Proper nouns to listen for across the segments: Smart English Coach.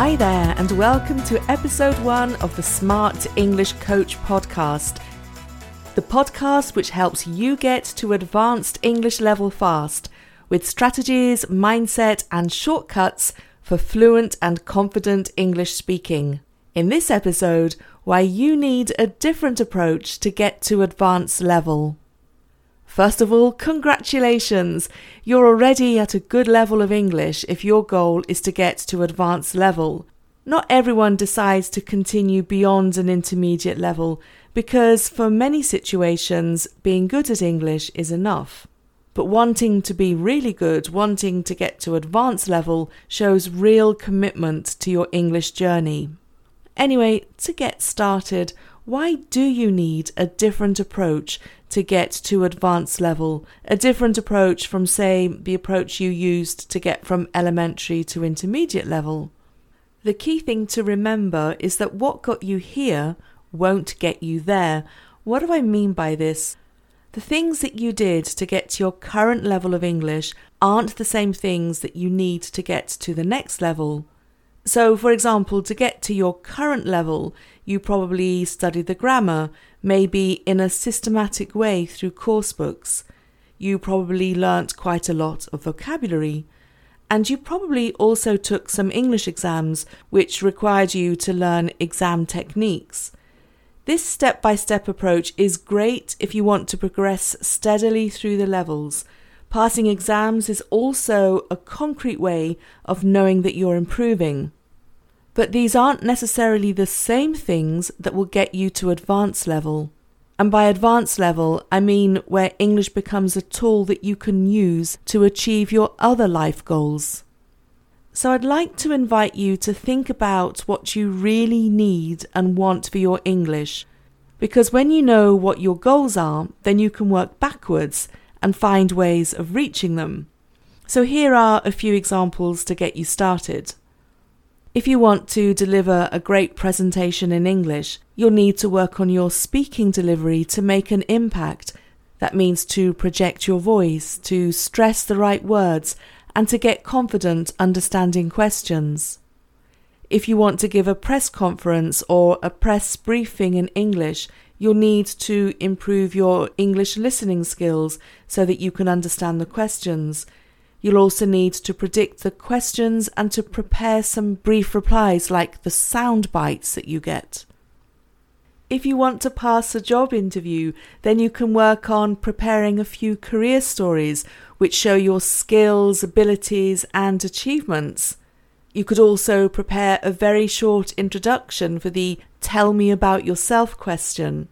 Hi there, and welcome to episode 1 of the Smart English Coach podcast, the podcast which helps you get to advanced English level fast with strategies, mindset, and shortcuts for fluent and confident English speaking. In this episode, why you need a different approach to get to advanced level. First of all, congratulations! You're already at a good level of English if your goal is to get to advanced level. Not everyone decides to continue beyond an intermediate level because for many situations, being good at English is enough. But wanting to be really good, wanting to get to advanced level shows real commitment to your English journey. Anyway, to get started, why do you need a different approach to get to advanced level? A different approach from, say, the approach you used to get from elementary to intermediate level. The key thing to remember is that what got you here won't get you there. What do I mean by this? The things that you did to get to your current level of English aren't the same things that you need to get to the next level. So, for example, to get to your current level, you probably studied the grammar, maybe in a systematic way through course books. You probably learnt quite a lot of vocabulary. And you probably also took some English exams, which required you to learn exam techniques. This step-by-step approach is great if you want to progress steadily through the levels. Passing exams is also a concrete way of knowing that you're improving. But these aren't necessarily the same things that will get you to advanced level. And by advanced level, I mean where English becomes a tool that you can use to achieve your other life goals. So I'd like to invite you to think about what you really need and want for your English. Because when you know what your goals are, then you can work backwards and find ways of reaching them. So here are a few examples to get you started. If you want to deliver a great presentation in English, you'll need to work on your speaking delivery to make an impact. That means to project your voice, to stress the right words, and to get confident understanding questions. If you want to give a press conference or a press briefing in English, you'll need to improve your English listening skills so that you can understand the questions. You'll also need to predict the questions and to prepare some brief replies like the sound bites that you get. If you want to pass a job interview, then you can work on preparing a few career stories which show your skills, abilities and achievements. You could also prepare a very short introduction for the "Tell me about yourself" question.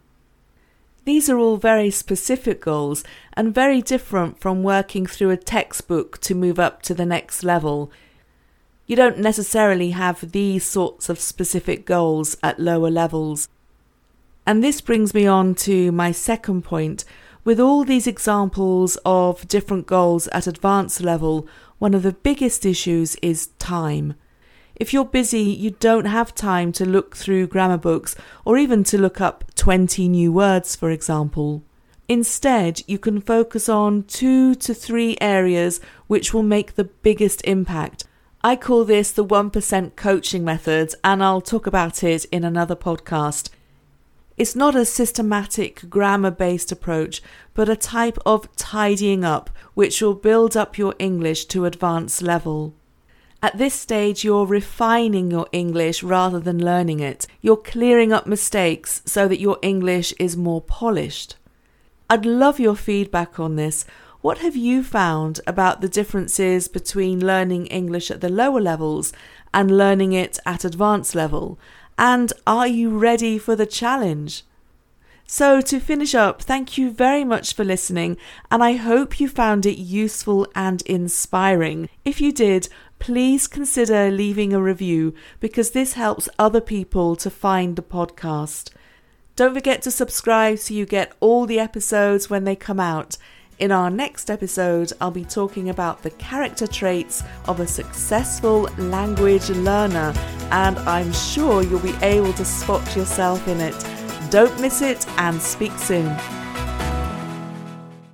These are all very specific goals and very different from working through a textbook to move up to the next level. You don't necessarily have these sorts of specific goals at lower levels. And this brings me on to my second point. With all these examples of different goals at advanced level, one of the biggest issues is time. If you're busy, you don't have time to look through grammar books or even to look up 20 new words, for example. Instead, you can focus on 2 to 3 areas which will make the biggest impact. I call this the 1% coaching method, and I'll talk about it in another podcast. It's not a systematic grammar-based approach, but a type of tidying up, which will build up your English to advanced level. At this stage, you're refining your English rather than learning it. You're clearing up mistakes so that your English is more polished. I'd love your feedback on this. What have you found about the differences between learning English at the lower levels and learning it at advanced level? And are you ready for the challenge? So to finish up, thank you very much for listening, and I hope you found it useful and inspiring. If you did, please consider leaving a review because this helps other people to find the podcast. Don't forget to subscribe so you get all the episodes when they come out. In our next episode, I'll be talking about the character traits of a successful language learner, and I'm sure you'll be able to spot yourself in it. Don't miss it, and speak soon.